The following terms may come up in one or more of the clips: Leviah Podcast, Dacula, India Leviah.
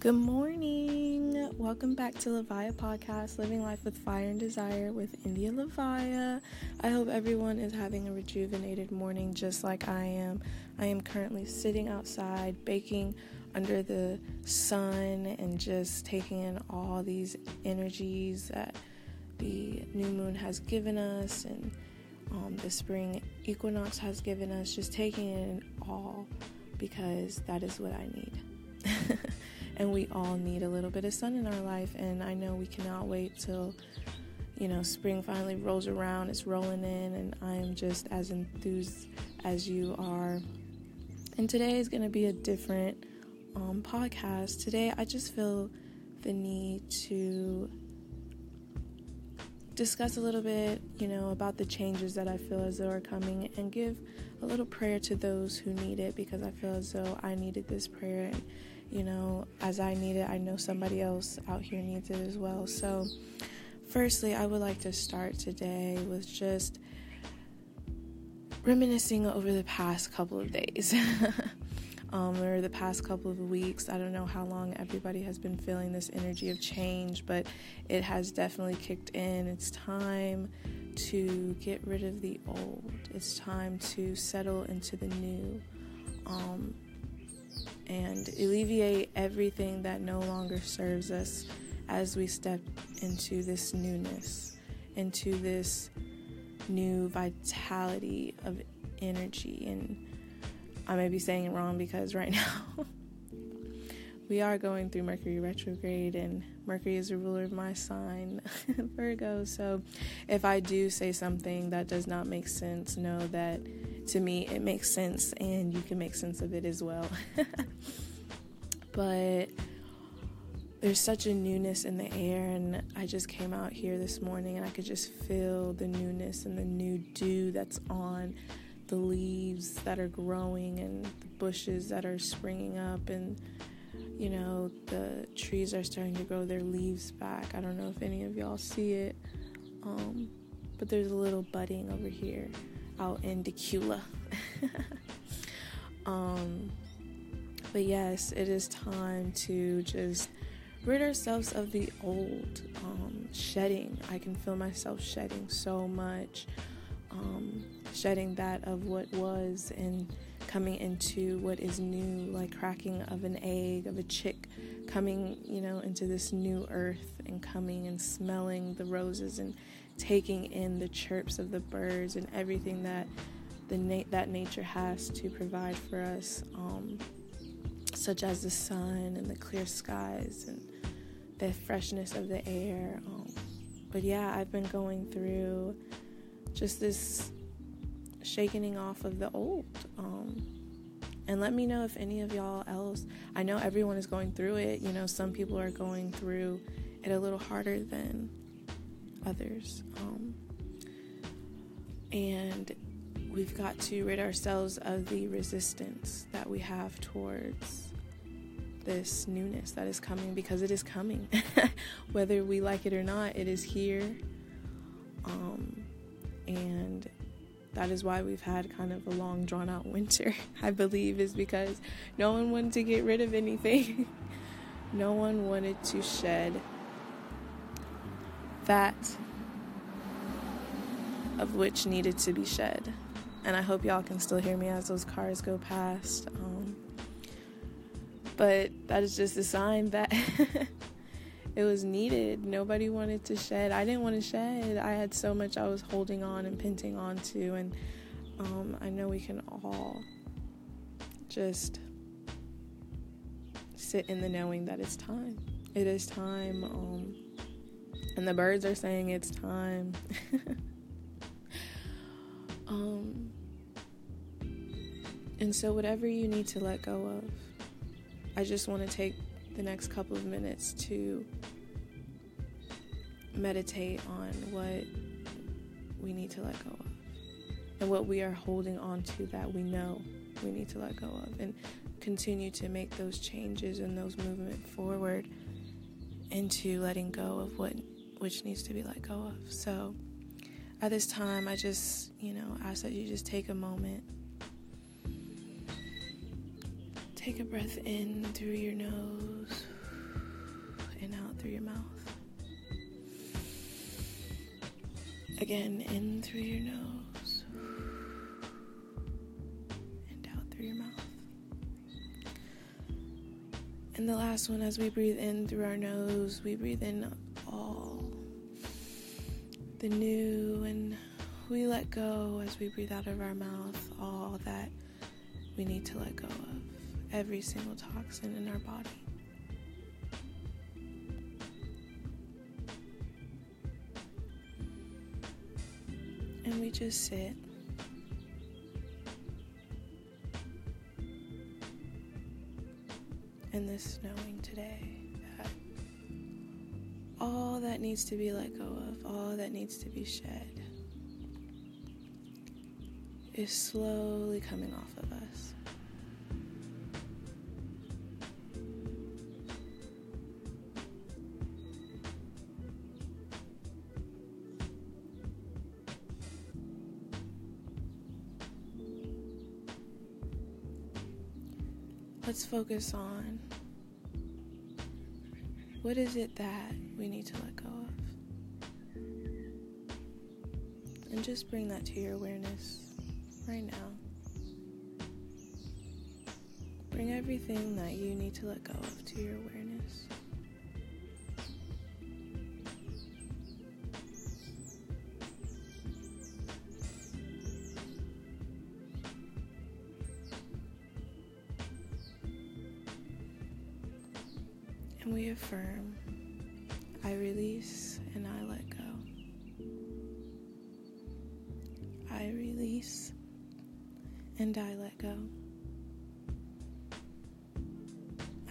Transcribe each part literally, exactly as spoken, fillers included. Good morning! Welcome back to Leviah Podcast, Living Life with Fire and Desire with India Leviah. I hope everyone is having a rejuvenated morning just like I am. I am currently sitting outside, baking under the sun and just taking in all these energies that the new moon has given us and um, the spring equinox has given us. Just taking in all because that is what I need. And we all need a little bit of sun in our life. And I know we cannot wait till, you know, spring finally rolls around. It's rolling in. And I'm just as enthused as you are. And today is going to be a different um, podcast. Today, I just feel the need to discuss a little bit, you know, about the changes that I feel as though are coming. And give a little prayer to those who need it. Because I feel as though I needed this prayer. And, you know, as I need it, I know somebody else out here needs it as well. So, firstly, I would like to start today with just reminiscing over the past couple of days. um, or the past couple of weeks. I don't know how long everybody has been feeling this energy of change, but it has definitely kicked in. It's time to get rid of the old. It's time to settle into the new. Um... and alleviate everything that no longer serves us as we step into this newness, into this new vitality of energy. And I may be saying it wrong because right now we are going through Mercury retrograde, and Mercury is the ruler of my sign, Virgo. So if I do say something that does not make sense, know that to me it makes sense and you can make sense of it as well. But there's such a newness in the air, and I just came out here this morning and I could just feel the newness and the new dew that's on the leaves that are growing and the bushes that are springing up, and you know, the trees are starting to grow their leaves back. I don't know if any of y'all see it, um, but there's a little budding over here out in Dacula. um, but yes, it is time to just rid ourselves of the old, um, shedding. I can feel myself shedding so much, um, shedding that of what was and coming into what is new, like cracking of an egg, of a chick coming, you know, into this new earth and coming and smelling the roses and taking in the chirps of the birds and everything that the na- that nature has to provide for us, um, such as the sun and the clear skies and the freshness of the air. Um, but yeah, I've been going through just this shaking off of the old, um and let me know if any of y'all else, I know everyone is going through it, you know, some people are going through it a little harder than others, um and we've got to rid ourselves of the resistance that we have towards this newness that is coming, because it is coming. Whether we like it or not, it is here. um and That is why we've had kind of a long, drawn-out winter, I believe, is because no one wanted to get rid of anything. No one wanted to shed that of which needed to be shed. And I hope y'all can still hear me as those cars go past. Um, but that is just a sign that it was needed. Nobody wanted to shed. I didn't want to shed. I had so much I was holding on and pinning on to. And um, I know we can all just sit in the knowing that it's time. It is time. Um, and the birds are saying it's time. um, and so whatever you need to let go of, I just want to take the next couple of minutes to meditate on what we need to let go of and what we are holding on to that we know we need to let go of, and continue to make those changes and those movement forward into letting go of what which needs to be let go of. So at this time, I just, you know, ask that you just take a moment. Take a breath in through your nose Again, in through your nose and out through your mouth. And the last one, as we breathe in through our nose, we breathe in all the new, and we let go as we breathe out of our mouth all that we need to let go of, every single toxin in our body. And we just sit. And this knowing today that all that needs to be let go of, all that needs to be shed, is slowly coming off of us. Let's focus on what is it that we need to let go of. And just bring that to your awareness right now. Bring everything that you need to let go of to your awareness. And we affirm, I release and I let go. I release and I let go.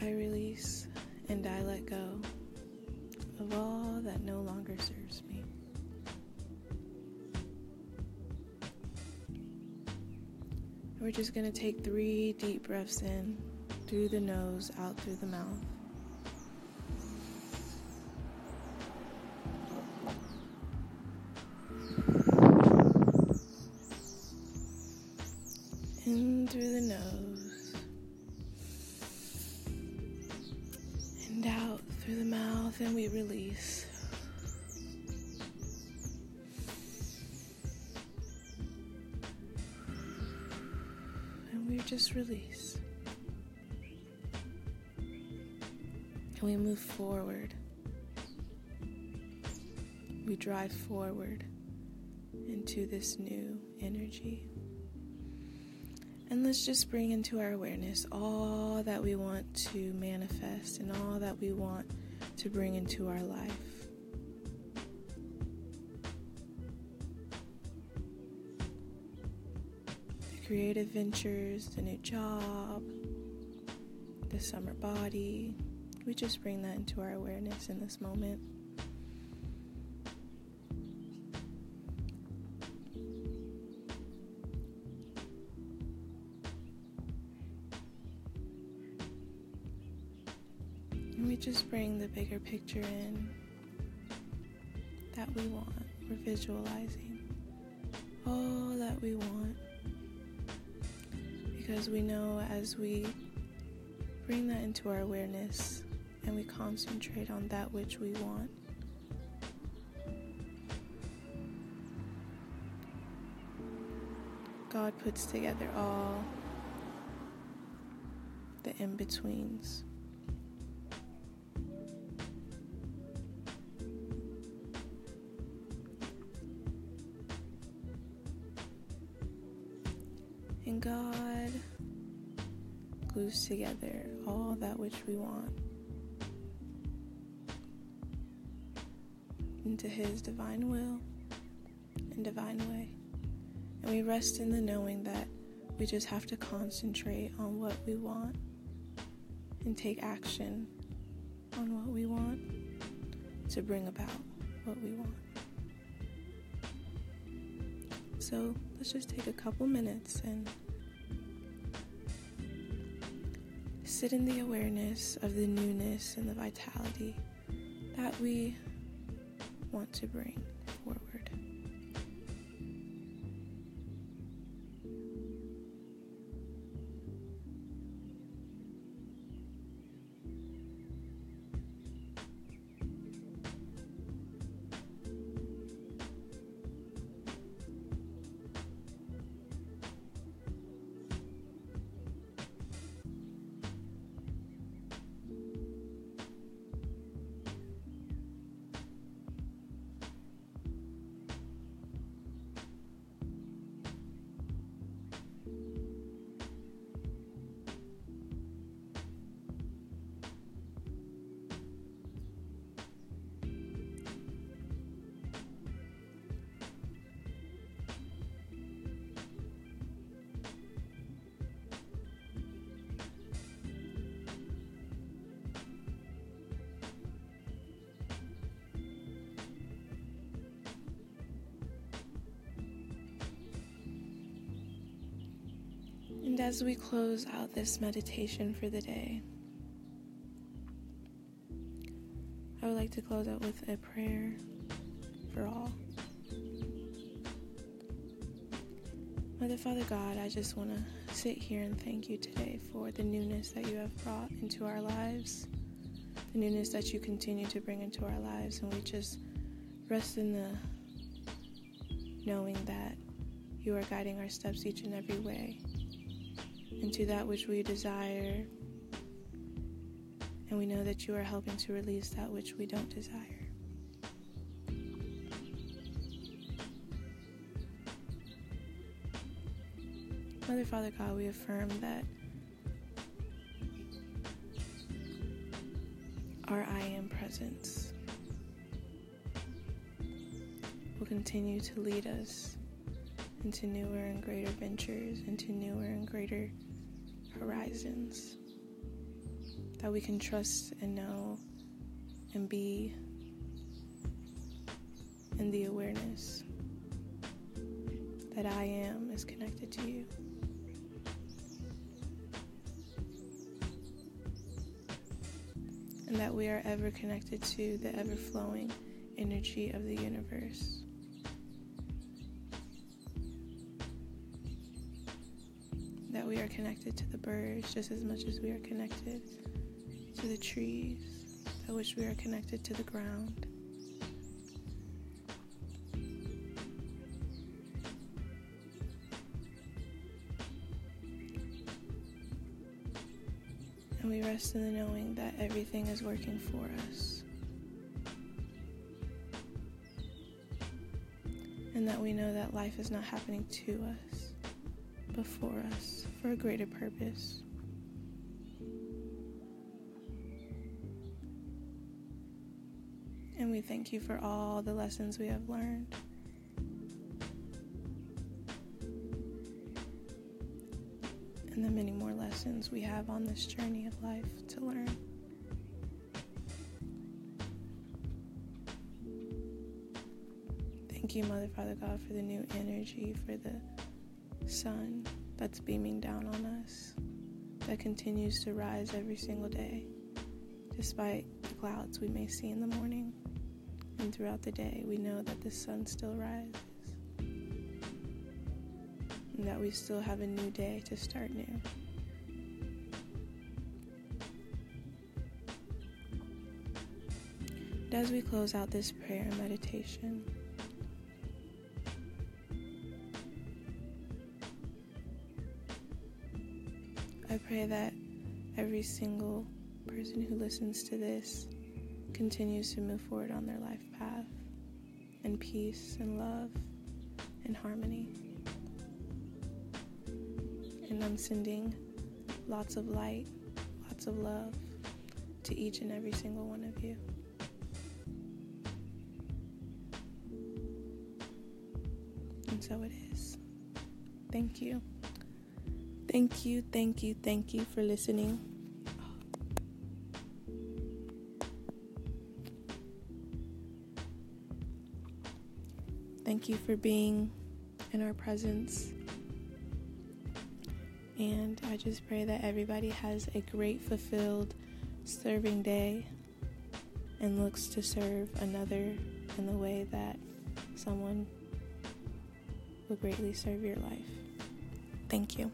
I release and I let go of all that no longer serves me. We're just going to take three deep breaths in through the nose, out through the mouth. In through the nose, and out through the mouth, and we release. And we just release. And we move forward. We drive forward into this new energy. And let's just bring into our awareness all that we want to manifest and all that we want to bring into our life. The creative ventures, the new job, the summer body. We just bring that into our awareness in this moment. Just bring the bigger picture in that we want. We're visualizing all that we want, because we know as we bring that into our awareness and we concentrate on that which we want, God puts together all the in-betweens. And God glues together all that which we want into His divine will and divine way. And we rest in the knowing that we just have to concentrate on what we want and take action on what we want to bring about what we want. So let's just take a couple minutes and sit in the awareness of the newness and the vitality that we want to bring forward. as we close out this meditation for the day, I would like to close out with a prayer for all. Mother, Father God, I just want to sit here and thank you today for the newness that you have brought into our lives, the newness that you continue to bring into our lives, and we just rest in the knowing that you are guiding our steps each and every way into that which we desire, and we know that you are helping to release that which we don't desire. Mother, Father, God, we affirm that our I Am presence will continue to lead us into newer and greater ventures, into newer and greater horizons, that we can trust and know and be in the awareness that I Am is connected to you. And that we are ever connected to the ever-flowing energy of the universe. That we are connected to the birds just as much as we are connected to the trees, by which we are connected to the ground. And we rest in the knowing that everything is working for us. And that we know that life is not happening to us, but for us, for a greater purpose. And we thank you for all the lessons we have learned. And the many more lessons we have on this journey of life to learn. Thank you, Mother, Father, God, for the new energy, for the sun that's beaming down on us, that continues to rise every single day, despite the clouds we may see in the morning. And throughout the day, we know that the sun still rises, and that we still have a new day to start new. And as we close out this prayer and meditation, I pray that every single person who listens to this continues to move forward on their life path in peace and love and harmony. And I'm sending lots of light, lots of love to each and every single one of you. And so it is. Thank you. Thank you, thank you, thank you for listening. Thank you for being in our presence. And I just pray that everybody has a great, fulfilled, serving day and looks to serve another in the way that someone will greatly serve your life. Thank you.